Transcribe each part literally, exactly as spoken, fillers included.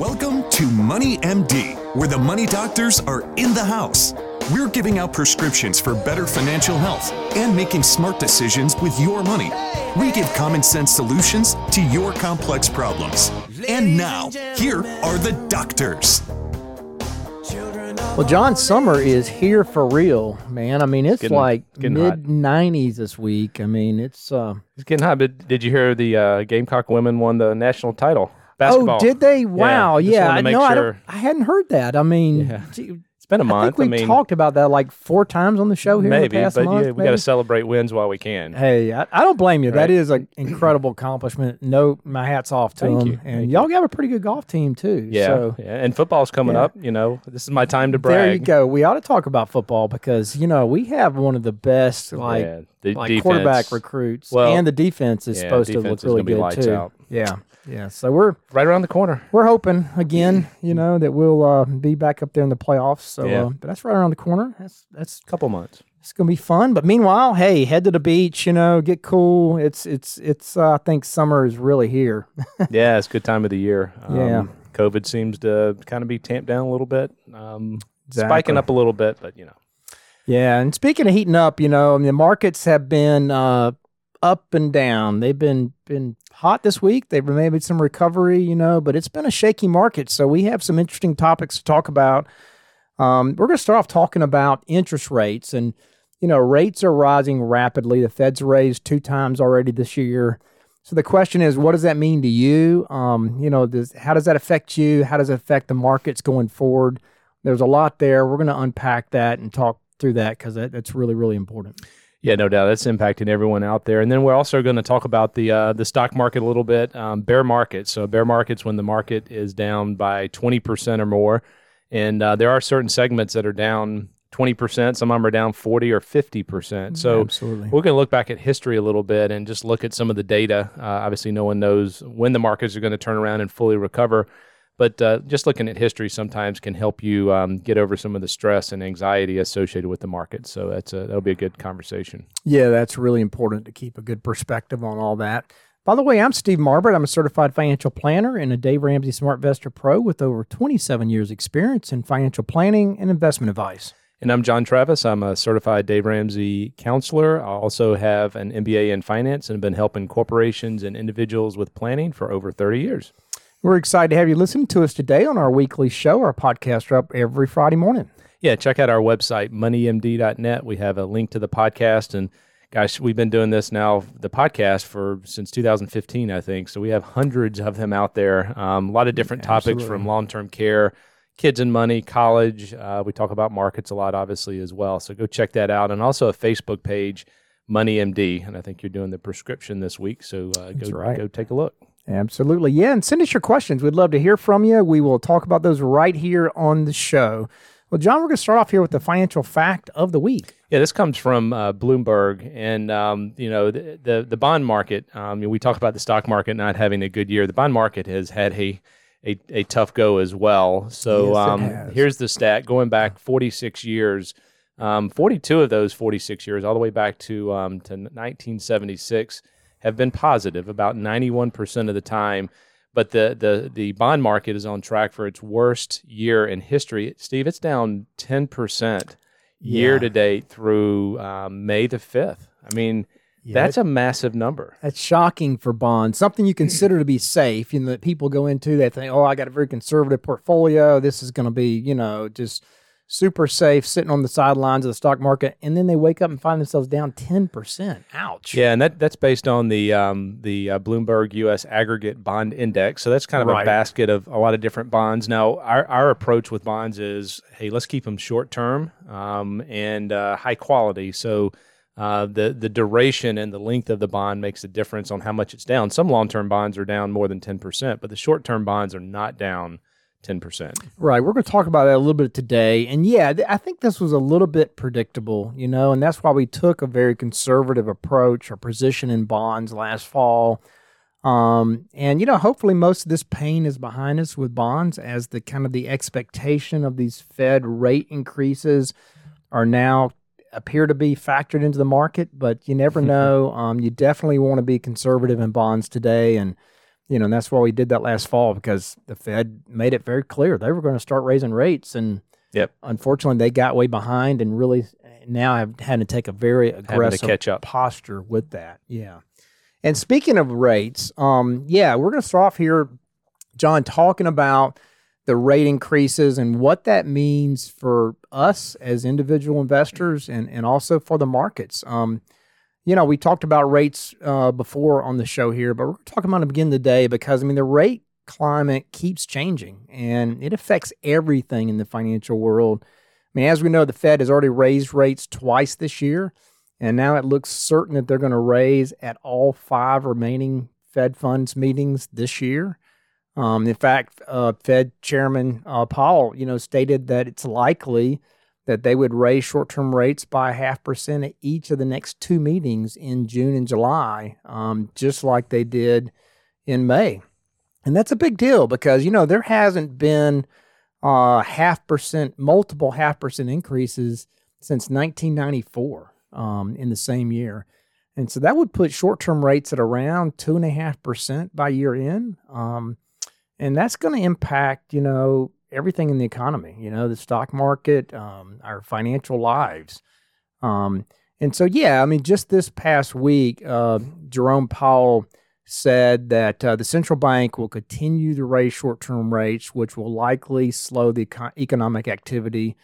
Welcome to Money M D, where the money doctors are in the house. We're giving out prescriptions for better financial health and making smart decisions with your money. We give common sense solutions to your complex problems. And now, here are the doctors. Well, John, summer is here for real, man. I mean, it's getting, like mid nineties this week. I mean, it's... Uh, it's getting hot, but did you hear the uh, Gamecock women won the national title? Basketball. Oh, did they? Wow. Yeah. yeah. No, sure. I, I hadn't heard that. I mean... Yeah. Gee, been a month. I think we I mean, talked about that like four times on the show here. Maybe, the past but month, yeah, we got to celebrate wins while we can. Hey, I, I don't blame you. Right? That is an incredible accomplishment. No, my hat's off to Thank them. You. And Thank y'all you. Have a pretty good golf team too. Yeah, so, yeah. And football's coming yeah. up. You know, this is my time to brag. There you go. We ought to talk about football because you know we have one of the best like, yeah, the like quarterback recruits, well, and the defense is yeah, supposed defense to look really good too. Out. Yeah. Yeah, so we're right around the corner. We're hoping again, you know, that we'll uh, be back up there in the playoffs. So, yeah. uh, but that's right around the corner. That's that's a couple months. It's gonna be fun. But meanwhile, hey, head to the beach. You know, get cool. It's it's it's. Uh, I think summer is really here. Yeah, it's a good time of the year. Um, yeah, COVID seems to kind of be tamped down a little bit, um, exactly. spiking up a little bit, but you know. Yeah, and speaking of heating up, you know, I mean, the markets have been uh, up and down. They've been been. hot this week. They've made some recovery, you know, but it's been a shaky market. So we have some interesting topics to talk about. Um, we're going to start off talking about interest rates. And, you know, rates are rising rapidly. The Fed's raised two times already this year. So the question is, what does that mean to you? Um, you know, does, how does that affect you? How does it affect the markets going forward? There's a lot there. We're going to unpack that and talk through that because that, that's really, really important. Yeah, no doubt. That's impacting everyone out there. And then we're also going to talk about the uh, the stock market a little bit, um, bear market. So bear market's when the market is down by twenty percent or more. And uh, there are certain segments that are down twenty percent. Some of them are down forty or fifty percent. So Absolutely. We're going to look back at history a little bit and just look at some of the data. Uh, obviously, no one knows when the markets are going to turn around and fully recover. But uh, just looking at history sometimes can help you um, get over some of the stress and anxiety associated with the market. So that's a, that'll be a good conversation. Yeah, that's really important to keep a good perspective on all that. By the way, I'm Steve Marbert. I'm a certified financial planner and a Dave Ramsey SmartVestor Pro with over twenty-seven years experience in financial planning and investment advice. And I'm John Travis. I'm a certified Dave Ramsey counselor. I also have an M B A in finance and have been helping corporations and individuals with planning for over thirty years. We're excited to have you listen to us today on our weekly show. Our podcasts are up every Friday morning. Yeah, check out our website, money m d dot net. We have a link to the podcast. And gosh, we've been doing this now, the podcast, for since two thousand fifteen, I think. So we have hundreds of them out there. Um, a lot of different Absolutely. Topics from long-term care, kids and money, college. Uh, we talk about markets a lot, obviously, as well. So go check that out. And also a Facebook page, Money M D. And I think you're doing the prescription this week. So uh, go, right. go take a look. Absolutely. Yeah, and send us your questions. We'd love to hear from you. We will talk about those right here on the show. Well, John, we're going to start off here with the financial fact of the week. Yeah, this comes from uh, Bloomberg, and um, you know the the, the bond market. Um, we talk about the stock market not having a good year. The bond market has had a a, a tough go as well. So yes, um, it has. Here's the stat: going back forty-six years, um, forty-two of those forty-six years, all the way back to um, to nineteen seventy-six. Have been positive about ninety-one percent of the time, but the, the the bond market is on track for its worst year in history. Steve, it's down ten percent year yeah. to date through um, May the fifth. I mean, yeah, that's that, a massive number. That's shocking for bonds, something you consider to be safe, you know, that people go into, they think, oh, I got a very conservative portfolio. This is going to be, you know, just... super safe, sitting on the sidelines of the stock market, and then they wake up and find themselves down ten percent. Ouch. Yeah, and that that's based on the um, the uh, Bloomberg U S Aggregate Bond Index. So that's kind of right. a basket of a lot of different bonds. Now, our, our approach with bonds is, hey, let's keep them short-term um, and uh, high quality. So uh, the, the duration and the length of the bond makes a difference on how much it's down. Some long-term bonds are down more than ten percent, but the short-term bonds are not down ten percent. Right. We're going to talk about that a little bit today. And yeah, th- I think this was a little bit predictable, you know, and that's why we took a very conservative approach or position in bonds last fall. Um, and, you know, hopefully most of this pain is behind us with bonds as the kind of the expectation of these Fed rate increases are now appear to be factored into the market, but you never know. um, you definitely want to be conservative in bonds today. And You know, and that's why we did that last fall, because the Fed made it very clear they were going to start raising rates. And yep. unfortunately, they got way behind and really now have had to take a very aggressive catch up. posture with that. Yeah. And speaking of rates, um, yeah, we're going to start off here, John, talking about the rate increases and what that means for us as individual investors and, and also for the markets. Um, You know, we talked about rates uh, before on the show here, but we're talking about them again today because, I mean, the rate climate keeps changing, and it affects everything in the financial world. I mean, as we know, the Fed has already raised rates twice this year, and now it looks certain that they're going to raise at all five remaining Fed funds meetings this year. Um, in fact, uh, Fed Chairman uh, Powell, you know, stated that it's likely that they would raise short-term rates by a half percent at each of the next two meetings in June and July, um, just like they did in May. And that's a big deal because, you know, there hasn't been uh, half percent, multiple half percent increases since nineteen ninety-four um, in the same year. And so that would put short-term rates at around two and a half percent by year end. Um, and that's going to impact, you know, everything in the economy, you know, the stock market, um, our financial lives. Um, and so, yeah, I mean, just this past week, uh, Jerome Powell said that uh, the central bank will continue to raise short-term rates, which will likely slow the econ- economic activity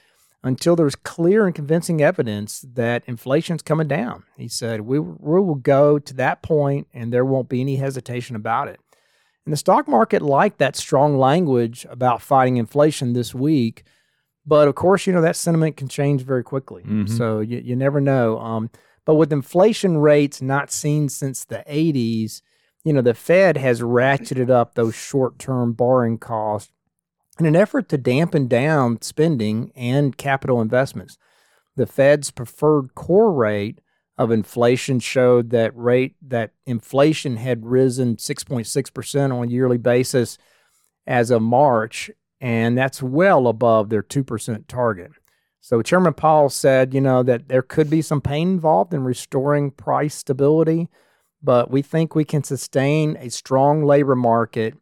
until there's clear and convincing evidence that inflation's coming down. He said, we, we will go to that point and there won't be any hesitation about it. And the stock market liked that strong language about fighting inflation this week. But, of course, you know, that sentiment can change very quickly. Mm-hmm. So you, you never know. Um, but with inflation rates not seen since the eighties, you know, the Fed has ratcheted up those short-term borrowing costs in an effort to dampen down spending and capital investments. The Fed's preferred core rate of inflation showed that rate that inflation had risen six point six percent on a yearly basis as of March, and that's well above their two percent target. So Chairman Powell said, you know, that there could be some pain involved in restoring price stability, but we think we can sustain a strong labor market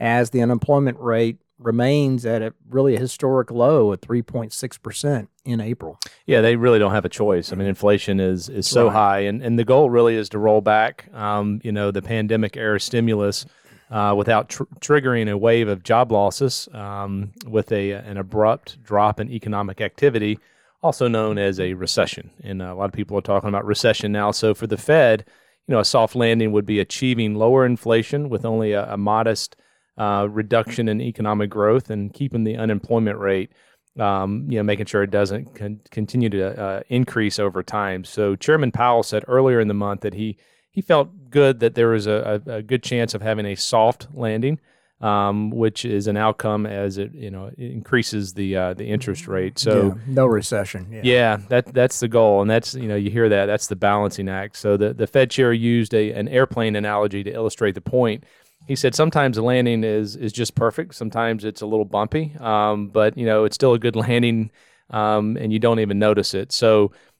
as the unemployment rate remains at a really historic low at three point six percent in April. Yeah, they really don't have a choice. I mean, inflation is is so right. high, and, and the goal really is to roll back, um, you know, the pandemic era stimulus uh, without tr- triggering a wave of job losses um, with a an abrupt drop in economic activity, also known as a recession. And a lot of people are talking about recession now. So for the Fed, you know, a soft landing would be achieving lower inflation with only a, a modest Uh, reduction in economic growth and keeping the unemployment rate, um, you know, making sure it doesn't con- continue to uh, increase over time. So Chairman Powell said earlier in the month that he he felt good that there was a, a, a good chance of having a soft landing, um, which is an outcome as it you know it increases the uh, the interest rate. So yeah, no recession. Yeah. yeah, that that's the goal, and that's you know you hear that that's the balancing act. So the the Fed chair used a an airplane analogy to illustrate the point. He said sometimes the landing is is just perfect. Sometimes it's a little bumpy, um, but you know it's still a good landing, um, and you don't even notice it. So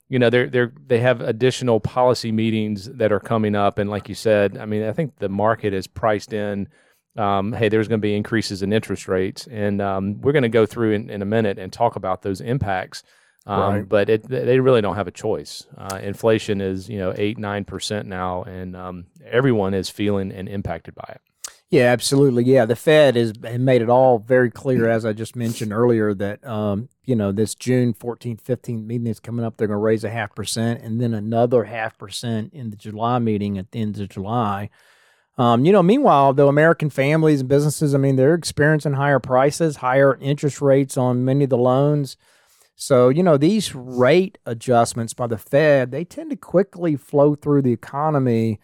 you know they they they have additional policy meetings that are coming up, and like you said, I mean I think the market is priced in. Um, hey, there's going to be increases in interest rates, and um, we're going to go through in, in a minute and talk about those impacts. Um, right. But it, they really don't have a choice. Uh, inflation is you know eight nine percent now, and um, everyone is feeling and impacted by it. Yeah, absolutely. Yeah, the Fed has made it all very clear, as I just mentioned earlier, that um, you know this June fourteenth, fifteenth meeting is coming up. They're going to raise a half percent, and then another half percent in the July meeting at the end of July. Um, you know, meanwhile, though, American families and businesses, I mean, they're experiencing higher prices, higher interest rates on many of the loans. So, you know, these rate adjustments by the Fed, they tend to quickly flow through the economy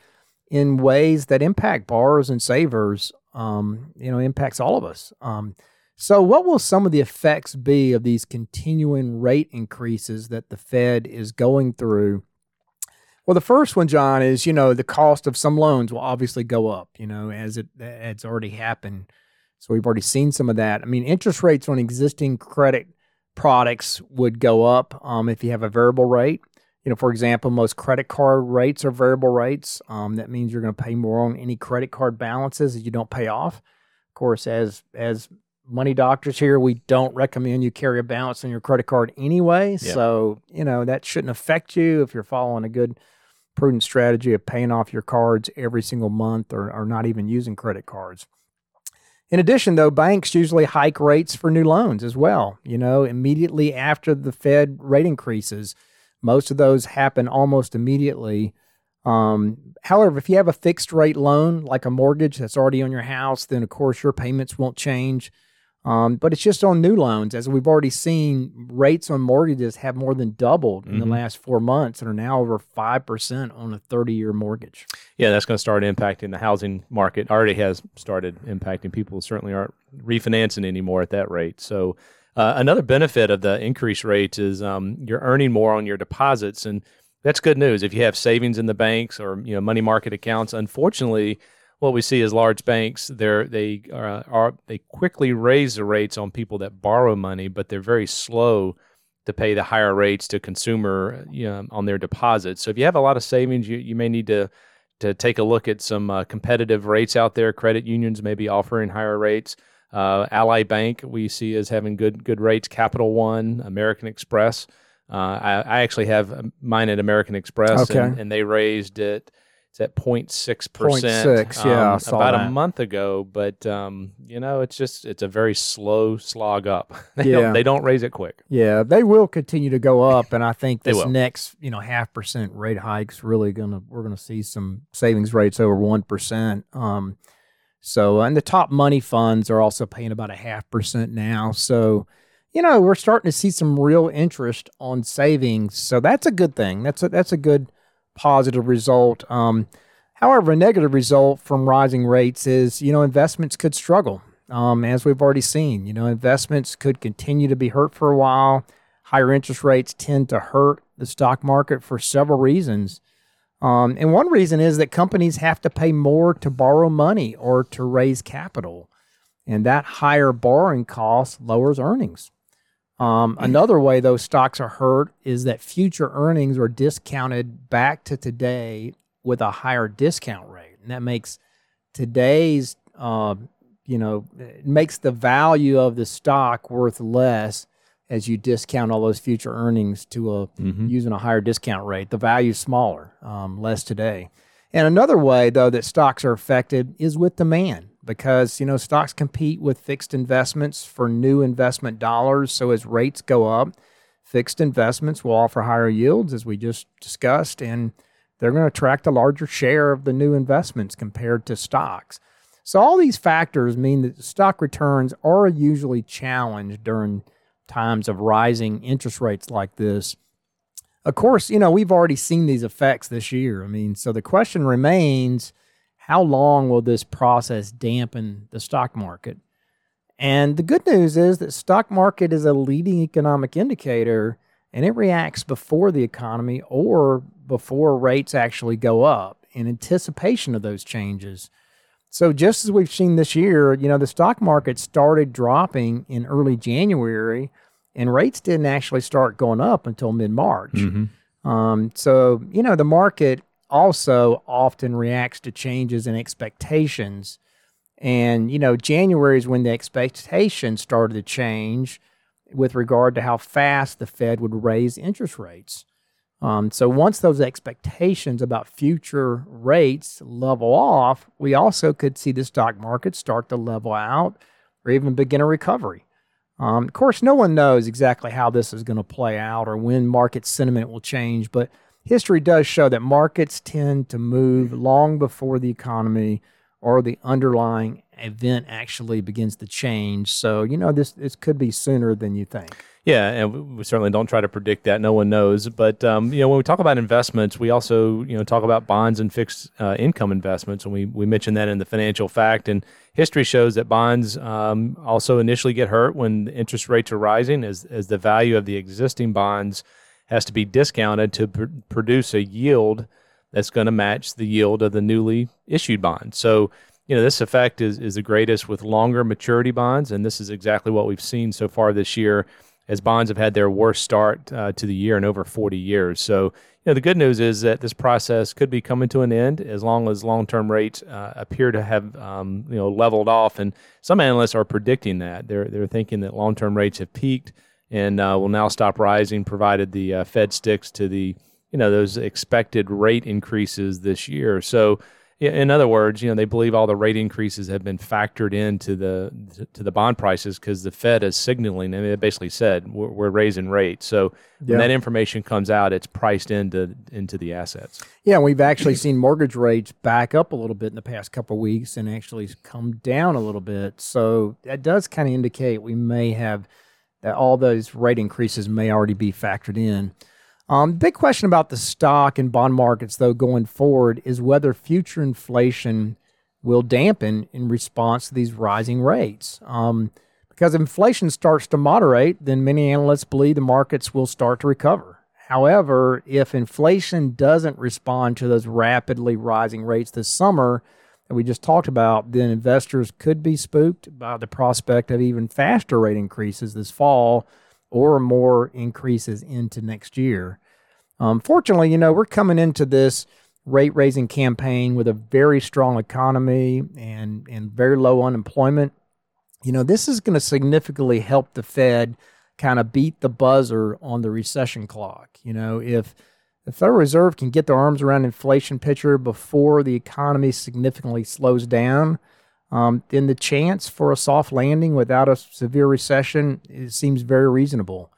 in ways that impact borrowers and savers, um, you know, impacts all of us. Um, so what will some of the effects be of these continuing rate increases that the Fed is going through? Well, the first one, John, is, you know, the cost of some loans will obviously go up, you know, as it it's already happened. So we've already seen some of that. I mean, interest rates on existing credit products would go up um, if you have a variable rate. You know, for example, most credit card rates are variable rates. Um, that means you're going to pay more on any credit card balances that you don't pay off. Of course, as as money doctors here, we don't recommend you carry a balance on your credit card anyway. Yeah. So, you know, that shouldn't affect you if you're following a good, prudent strategy of paying off your cards every single month or, or not even using credit cards. In addition, though, banks usually hike rates for new loans as well, you know, immediately after the Fed rate increases. Most of those happen almost immediately. Um, however, if you have a fixed rate loan, like a mortgage that's already on your house, then of course your payments won't change. Um, but it's just on new loans. As we've already seen, rates on mortgages have more than doubled in mm-hmm. the last four months and are now over five percent on a thirty-year mortgage. Yeah, that's going to start impacting the housing market. Already has started impacting. People certainly aren't refinancing anymore at that rate. So uh, another benefit of the increased rates is um, you're earning more on your deposits. And that's good news. If you have savings in the banks or, you know, money market accounts, unfortunately, what we see is large banks, they're, they are, are they quickly raise the rates on people that borrow money, but they're very slow to pay the higher rates to consumer, you know, on their deposits. So if you have a lot of savings, you, you may need to to take a look at some uh, competitive rates out there. Credit unions may be offering higher rates. Uh, Ally Bank we see as having good good rates. Capital One, American Express. Uh, I, I actually have mine at American Express, okay. and, and they raised it. It's at zero point six percent um, yeah, about that. a month ago, but um, you know, it's just it's a very slow slog up. They, yeah. don't, they don't raise it quick. Yeah, they will continue to go up, and I think this next you know half percent rate hike's really gonna we're gonna see some savings rates over one percent. Um, so and the top money funds are also paying about a half percent now. So you know we're starting to see some real interest on savings. So that's a good thing. That's a, that's a good. positive result. Um, however, a negative result from rising rates is, you know, investments could struggle. Um, as we've already seen, you know, investments could continue to be hurt for a while. Higher interest rates tend to hurt the stock market for several reasons. Um, and one reason is that companies have to pay more to borrow money or to raise capital. And that higher borrowing cost lowers earnings. Um, another way those stocks are hurt is that future earnings are discounted back to today with a higher discount rate. And that makes today's, uh, you know, it makes the value of the stock worth less as you discount all those future earnings to a mm-hmm. using a higher discount rate. The value's smaller, um, less today. And another way, though, that stocks are affected is with demand. Because, you know, stocks compete with fixed investments for new investment dollars. So as rates go up, fixed investments will offer higher yields, as we just discussed, and they're going to attract a larger share of the new investments compared to stocks. So all these factors mean that stock returns are usually challenged during times of rising interest rates like this. Of course, you know, we've already seen these effects this year. I mean, so the question remains, how long will this process dampen the stock market? And the good news is that stock market is a leading economic indicator, and it reacts before the economy or before rates actually go up in anticipation of those changes. So just as we've seen this year, you know, the stock market started dropping in early January, and rates didn't actually start going up until mid-March. Mm-hmm. Um, so, you know, the market also often reacts to changes in expectations. And, you know, January is when the expectations started to change with regard to how fast the Fed would raise interest rates. Um, so once those expectations about future rates level off, we also could see the stock market start to level out or even begin a recovery. Um, of course, no one knows exactly how this is going to play out or when market sentiment will change, but history does show that markets tend to move long before the economy or the underlying event actually begins to change. So, you know, this, this could be sooner than you think. Yeah, and we certainly don't try to predict that. No one knows. But, um, you know, when we talk about investments, we also, you know, talk about bonds and fixed uh, income investments. And we, we mentioned that in the financial fact. And history shows that bonds um, also initially get hurt when interest rates are rising as, as the value of the existing bonds has to be discounted to pr- produce a yield that's going to match the yield of the newly issued bond. So, you know, this effect is, is the greatest with longer maturity bonds, and this is exactly what we've seen so far this year. as bonds have had their worst start uh, to the year in over forty years. So, you know, the good news is that this process could be coming to an end as long as long-term rates uh, appear to have, um, you know, leveled off. And some analysts are predicting that. They're they're thinking that long-term rates have peaked and uh, will now stop rising, provided the uh, Fed sticks to the, you know, those expected rate increases this year. So, in other words, you know, they believe all the rate increases have been factored into the to the bond prices because the Fed is signaling, and it basically said we're, we're raising rates. So yeah. when that information comes out, it's priced into into the assets. Yeah, we've actually seen mortgage rates back up a little bit in the past couple of weeks and actually come down a little bit. So that does kind of indicate we may have that all those rate increases may already be factored in. Um, big question about the stock and bond markets, though, going forward is whether future inflation will dampen in response to these rising rates. Um, because if inflation starts to moderate, then many analysts believe the markets will start to recover. However, if inflation doesn't respond to those rapidly rising rates this summer that we just talked about, then investors could be spooked by the prospect of even faster rate increases this fall, or more increases into next year. Um, fortunately, you know, we're coming into this rate-raising campaign with a very strong economy and, and very low unemployment. You know, this is going to significantly help the Fed kind of beat the buzzer on the recession clock. You know, if the Federal Reserve can get their arms around inflation picture before the economy significantly slows down, Um, then the chance for a soft landing without a severe recession it seems very reasonable.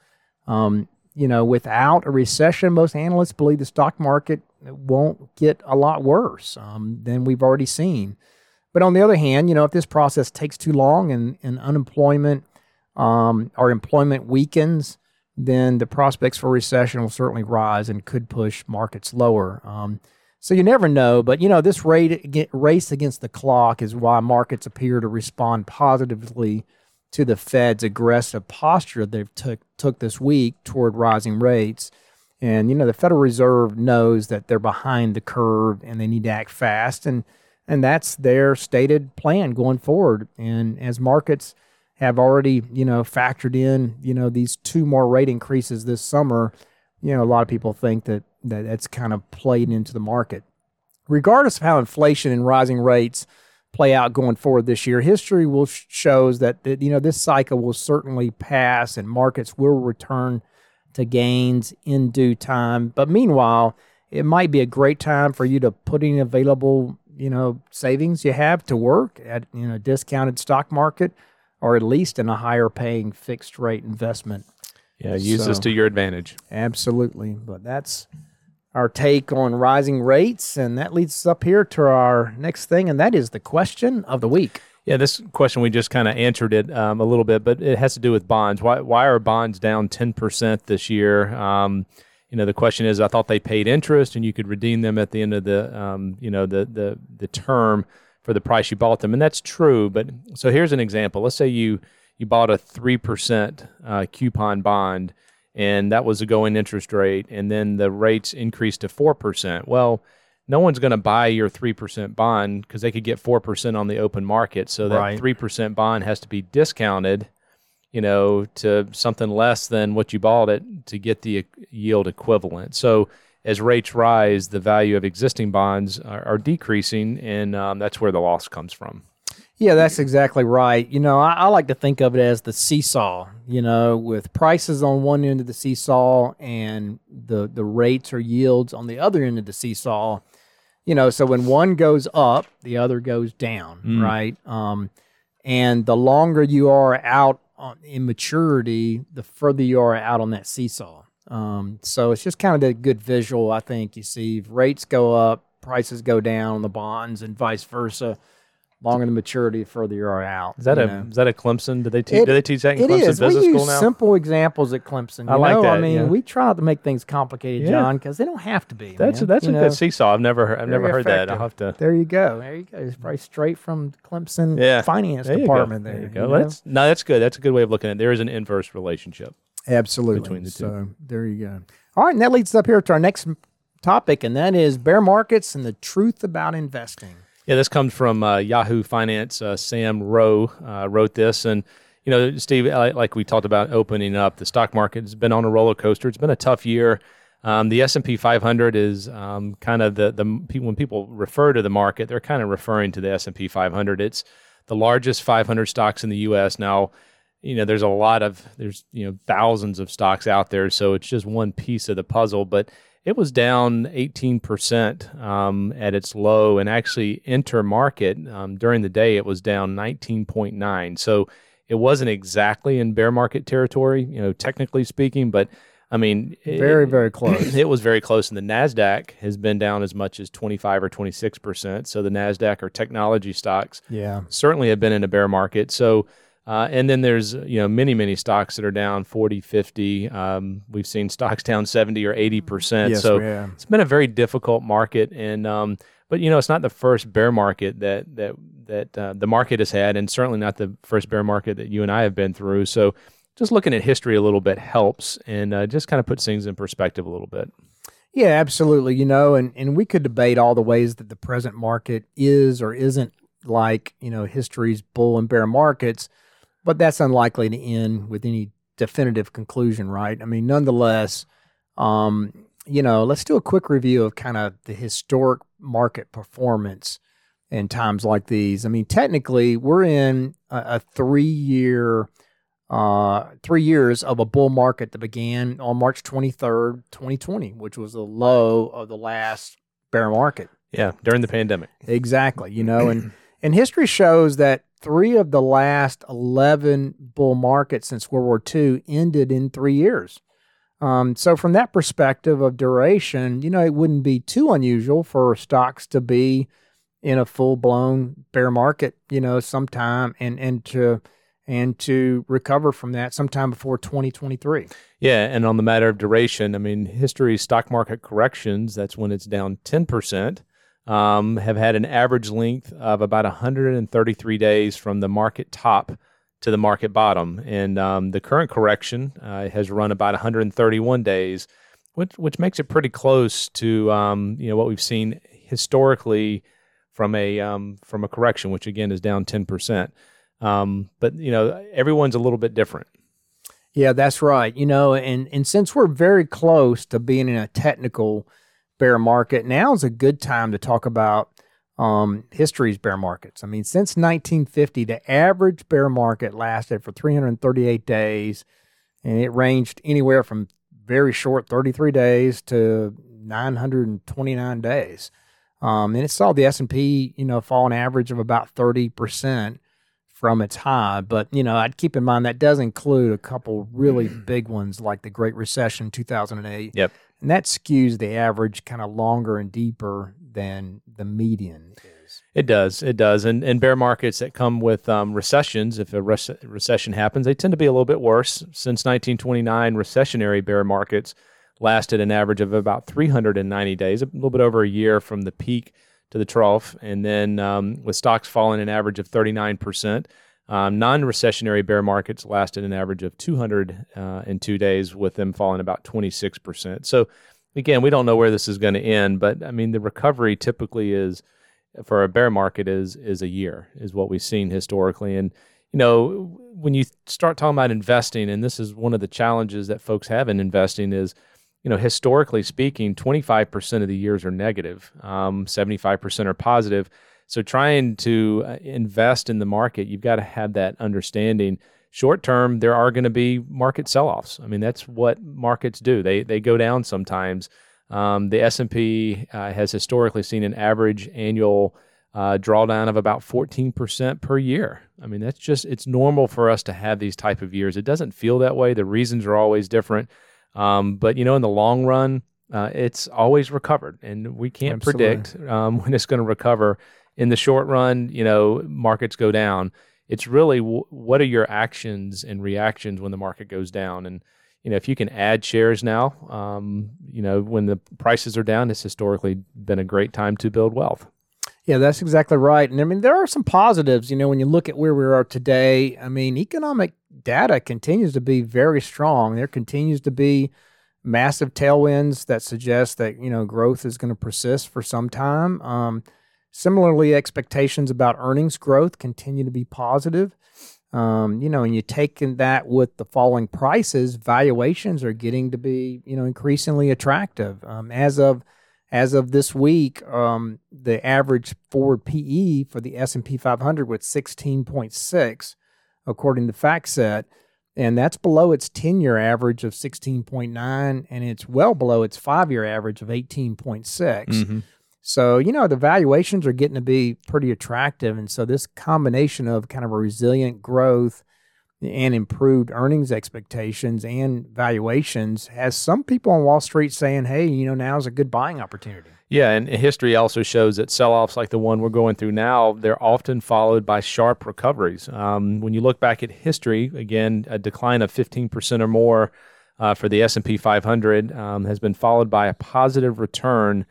Um, you know, without a recession, most analysts believe the stock market won't get a lot worse um, than we've already seen. But on the other hand, you know, if this process takes too long and, and unemployment um, or employment weakens, then the prospects for recession will certainly rise and could push markets lower. Um So you never know, but, you know, this rate, race against the clock is why markets appear to respond positively to the Fed's aggressive posture they've took, took this week toward rising rates. And, you know, the Federal Reserve knows that they're behind the curve and they need to act fast. And, and that's their stated plan going forward. And as markets have already, you know, factored in, you know, these two more rate increases this summer, you know, a lot of people think that that that's kind of played into the market. Regardless of how inflation and rising rates play out going forward this year, history will sh- shows that, that, you know, this cycle will certainly pass and markets will return to gains in due time. But meanwhile, it might be a great time for you to put in available, you know, savings you have to work at, you know, discounted stock market or at least in a higher paying fixed rate investment. Yeah, use so, this to your advantage. Absolutely. But that's our take on rising rates, and that leads us up here to our next thing, and that is the question of the week. Yeah, this question, we just kind of answered it um, a little bit, but it has to do with bonds. Why why are bonds down ten percent this year? Um, you know, the question is, I thought they paid interest, and you could redeem them at the end of the um, you know the the the term for the price you bought them, and that's true. But so here's an example. Let's say you you bought a three percent uh, coupon bond, and that was a going interest rate, and then the rates increased to four percent. Well, no one's going to buy your three percent bond because they could get four percent on the open market, so that right. three percent bond has to be discounted, you know, to something less than what you bought it to get the yield equivalent. So as rates rise, the value of existing bonds are, are decreasing, and um, that's where the loss comes from. Yeah, that's exactly right. You know, I, I like to think of it as the seesaw, you know, with prices on one end of the seesaw and the the rates or yields on the other end of the seesaw. You know, so when one goes up, the other goes down, mm. right? Um, and the longer you are out on, in maturity, the further you are out on that seesaw. Um, so it's just kind of that good visual, I think, you see. If rates go up, prices go down on the bonds and vice versa. Longer the maturity, further you are out. Is that a know. is that a Clemson? Do they teach? It, do they teach that in it Clemson is. Business we use school now? Simple examples at Clemson. You I like know? that. I mean, yeah. we try to make things complicated, yeah. John, because they don't have to be. That's man. that's you a know? good seesaw. I've never I've Very never heard effective. that. I'll have to. There you go. There you go. It's probably straight from Clemson yeah. finance there department. There, there you go. You that's know? no. That's good. That's a good way of looking at it. There is an inverse relationship. Absolutely. Between the two. So there you go. All right, and that leads us up here to our next topic, and that is bear markets and the truth about investing. Yeah, this comes from uh, Yahoo Finance. Uh, Sam Rowe uh, wrote this, and you know, Steve, like we talked about opening up, the stock market has been on a roller coaster. It's been a tough year. Um, the S and P five hundred is um, kind of the, the when people refer to the market, they're kind of referring to the S and P five hundred. It's the largest five hundred stocks in the U S Now, you know, there's a lot of, there's, you know, thousands of stocks out there. So it's just one piece of the puzzle, but it was down eighteen percent um, at its low, and actually intermarket um, during the day, it was down nineteen point nine. So it wasn't exactly in bear market territory, you know, technically speaking, but I mean, very, it, very close. It was very close. And the NASDAQ has been down as much as twenty-five or twenty-six percent. So the NASDAQ or technology stocks yeah. certainly have been in a bear market. So, uh, and then there's, you know, many, many stocks that are down forty, fifty. Um, we've seen stocks down seventy or eighty percent. Yes, so yeah. it's been a very difficult market. And, um, but you know, it's not the first bear market that, that, that uh, the market has had, and certainly not the first bear market that you and I have been through. So just looking at history a little bit helps, and uh, just kind of puts things in perspective a little bit. Yeah, absolutely. You know, and, and we could debate all the ways that the present market is or isn't like, you know, history's bull and bear markets, but that's unlikely to end with any definitive conclusion, right? I mean, nonetheless, um, you know, let's do a quick review of kind of the historic market performance in times like these. I mean, technically, we're in a, a three-year Uh, three years of a bull market that began on March twenty-third, twenty twenty, which was the low of the last bear market. Yeah, during the pandemic. Exactly. You know, and, and history shows that three of the last eleven bull markets since World War Two ended in three years. Um, so from that perspective of duration, you know, it wouldn't be too unusual for stocks to be in a full-blown bear market, you know, sometime, and, and to... and to recover from that sometime before twenty twenty-three. Yeah, and on the matter of duration, I mean, history stock market corrections, that's when it's down ten percent, um, have had an average length of about one hundred thirty-three days from the market top to the market bottom. And um, the current correction uh, has run about one hundred thirty-one days, which which makes it pretty close to um, you know, what we've seen historically from a um, from a correction, which again is down ten percent. Um, but you know, everyone's a little bit different. Yeah, that's right. You know, and, and since we're very close to being in a technical bear market, now is a good time to talk about, um, history's bear markets. I mean, since nineteen fifty, the average bear market lasted for three hundred thirty-eight days, and it ranged anywhere from very short thirty-three days to nine hundred twenty-nine days. Um, and it saw the S and P, you know, fall an average of about thirty percent. From its high, but you know, I'd keep in mind that does include a couple really big ones like the Great Recession, two thousand eight. Yep, and that skews the average kind of longer and deeper than the median is. It does, it does, and and bear markets that come with um, recessions, if a re- recession happens, they tend to be a little bit worse. Since nineteen twenty-nine, recessionary bear markets lasted an average of about three hundred ninety days, a little bit over a year from the peak to the trough, and then um, with stocks falling an average of thirty-nine percent. Um, non-recessionary bear markets lasted an average of two hundred two days, with them falling about twenty-six percent. So again, we don't know where this is going to end, but I mean, the recovery typically is, for a bear market, is is a year, is what we've seen historically. And you know, when you start talking about investing, and this is one of the challenges that folks have in investing is, you know, historically speaking, twenty-five percent of the years are negative, um, seventy-five percent are positive. So trying to invest in the market, you've got to have that understanding. Short term, there are going to be market sell-offs. I mean, that's what markets do. They they go down sometimes. Um, the S and P uh, has historically seen an average annual uh, drawdown of about fourteen percent per year. I mean, that's just, it's normal for us to have these type of years. It doesn't feel that way. The reasons are always different. Um, but, you know, in the long run, uh, it's always recovered, and we can't Absolutely. predict um, when it's going to recover. In the short run, you know, markets go down. It's really w- what are your actions and reactions when the market goes down? And, you know, if you can add shares now, um, you know, when the prices are down, it's historically been a great time to build wealth. Yeah, that's exactly right. And I mean, there are some positives, you know, when you look at where we are today. I mean, economic data continues to be very strong. There continues to be massive tailwinds that suggest that, you know, growth is going to persist for some time. Um, similarly, expectations about earnings growth continue to be positive. Um, you know, and you take in that with the falling prices, valuations are getting to be, you know, increasingly attractive. Um, as of as of this week, um, the average forward P E for the S and P five hundred was sixteen point six, according to FactSet, and that's below its ten-year average of sixteen point nine, and it's well below its five-year average of eighteen point six. Mm-hmm. So, you know, the valuations are getting to be pretty attractive. And so this combination of kind of a resilient growth and improved earnings expectations and valuations has some people on Wall Street saying, hey, you know, now's a good buying opportunity. Yeah, and history also shows that sell-offs like the one we're going through now, they're often followed by sharp recoveries. Um, when you look back at history, again, a decline of fifteen percent or more uh, for the S and P five hundred um, has been followed by a positive return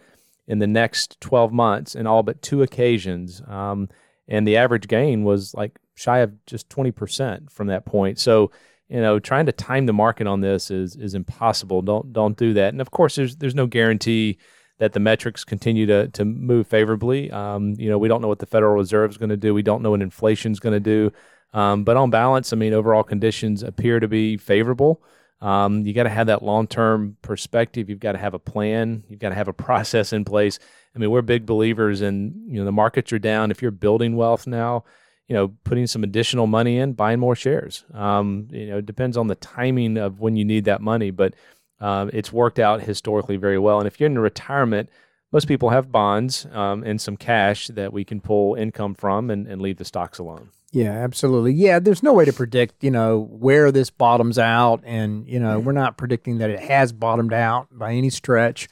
in the next twelve months in all but two occasions. Um, and the average gain was like shy of just twenty percent from that point. So, you know, trying to time the market on this is is impossible. Don't don't do that. And of course, there's there's no guarantee that the metrics continue to to move favorably. Um, you know, we don't know what the Federal Reserve is going to do. We don't know what inflation is going to do. Um, but on balance, I mean, overall conditions appear to be favorable. Um, you got to have that long-term perspective. You've got to have a plan. You've got to have a process in place. I mean, we're big believers in, you know, the markets are down. If you're building wealth now, you know, putting some additional money in, buying more shares. Um, you know, it depends on the timing of when you need that money, but uh, it's worked out historically very well. And if you're in retirement, most people have bonds um, and some cash that we can pull income from and, and leave the stocks alone. Yeah, absolutely. Yeah, there's no way to predict, you know, where this bottoms out. And, you know, we're not predicting that it has bottomed out by any stretch.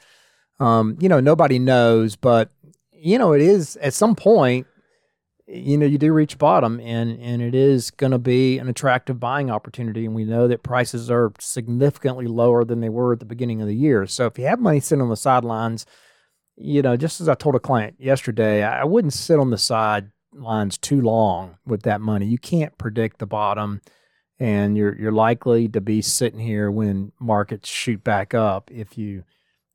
Um, you know, nobody knows. But, you know, it is at some point, you know, you do reach bottom and, and it is going to be an attractive buying opportunity. And we know that prices are significantly lower than they were at the beginning of the year. So if you have money sitting on the sidelines, you know, just as I told a client yesterday, I wouldn't sit on the side lines too long with that money. You can't predict the bottom, and you're you're likely to be sitting here when markets shoot back up if you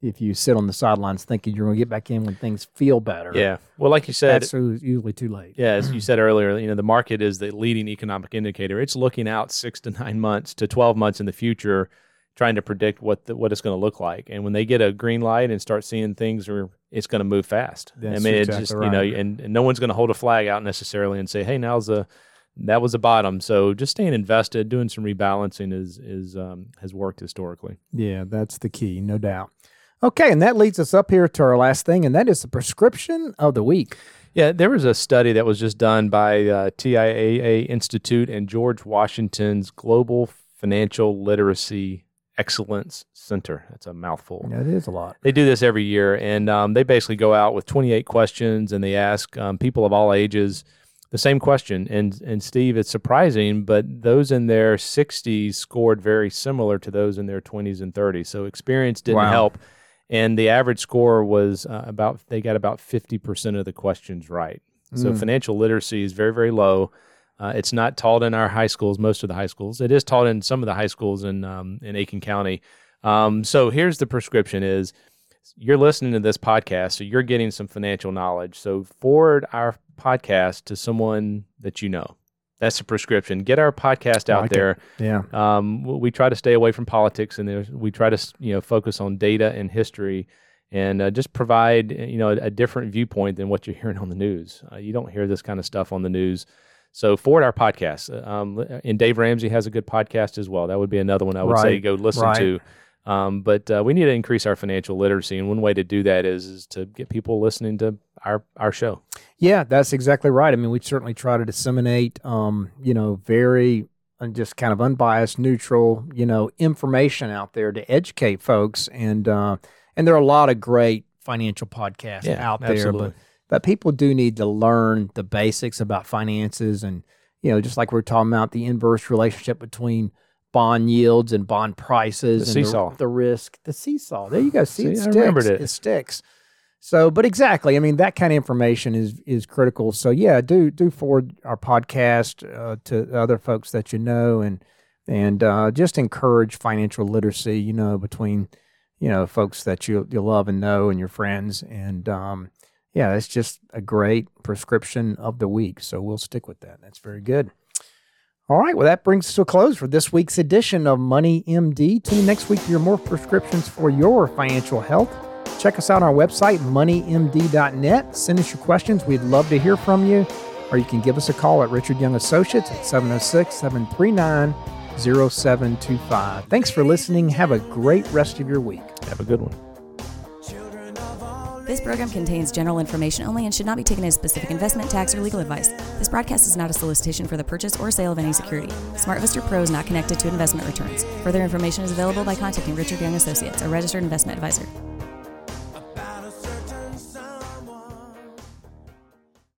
if you sit on the sidelines thinking you're going to get back in when things feel better. Yeah. Well, like you said, that's usually too late. Yeah, as you said earlier, you know, the market is the leading economic indicator. It's looking out six to nine months to twelve months in the future, trying to predict what the, what it's going to look like. And when they get a green light and start seeing things, or it's going to move fast. That's I mean, exactly it's just, right. you know, and, and no one's going to hold a flag out necessarily and say, hey, now's the, that was the bottom. So just staying invested, doing some rebalancing is, is, um, has worked historically. Yeah, that's the key, no doubt. Okay. And that leads us up here to our last thing, and that is the prescription of the week. Yeah, there was a study that was just done by uh, T I A A Institute and George Washington's Global Financial Literacy Excellence Center. That's a mouthful. That is a lot. They do this every year, and um, they basically go out with twenty-eight questions, and they ask um, people of all ages the same question. And, and Steve, it's surprising, but those in their sixties scored very similar to those in their twenties and thirties. So experience didn't wow. help. And the average score was uh, about, they got about fifty percent of the questions right. Mm. So financial literacy is very, very low. Uh, it's not taught in our high schools, most of the high schools. It is taught in some of the high schools in um, in Aiken County. Um, so here's the prescription is, you're listening to this podcast, so you're getting some financial knowledge. So forward our podcast to someone that you know. That's the prescription. Get our podcast out like there. It. Yeah. Um, we try to stay away from politics, and we try to you know focus on data and history, and uh, just provide you know a, a different viewpoint than what you're hearing on the news. Uh, you don't hear this kind of stuff on the news. So forward our podcast. Um, and Dave Ramsey has a good podcast as well. That would be another one I would right. say go listen right. to. Um, but uh, we need to increase our financial literacy. And one way to do that is, is to get people listening to our, our show. Yeah, that's exactly right. I mean, we certainly try to disseminate, um, you know, very uh, just kind of unbiased, neutral, you know, information out there to educate folks. And, uh, and there are a lot of great financial podcasts yeah, out there. Absolutely. But But people do need to learn the basics about finances and, you know, just like we're talking about the inverse relationship between bond yields and bond prices. The and seesaw. The, the risk. The seesaw. There you go. See, See it sticks. I remembered it. It sticks. So, but exactly. I mean, that kind of information is is critical. So, yeah, do do forward our podcast uh, to other folks that you know, and, and uh, just encourage financial literacy, you know, between, you know, folks that you you love and know and your friends. And, um yeah, that's just a great prescription of the week. So we'll stick with that. That's very good. All right, well, that brings us to a close for this week's edition of Money M D. Tune in next week for your more prescriptions for your financial health. Check us out on our website, money m d dot net. Send us your questions. We'd love to hear from you. Or you can give us a call at Richard Young Associates at seven oh six, seven three nine, oh seven two five. Thanks for listening. Have a great rest of your week. Have a good one. This program contains general information only and should not be taken as specific investment, tax, or legal advice. This broadcast is not a solicitation for the purchase or sale of any security. SmartVestor Pro is not connected to investment returns. Further information is available by contacting Richard Young Associates, a registered investment advisor.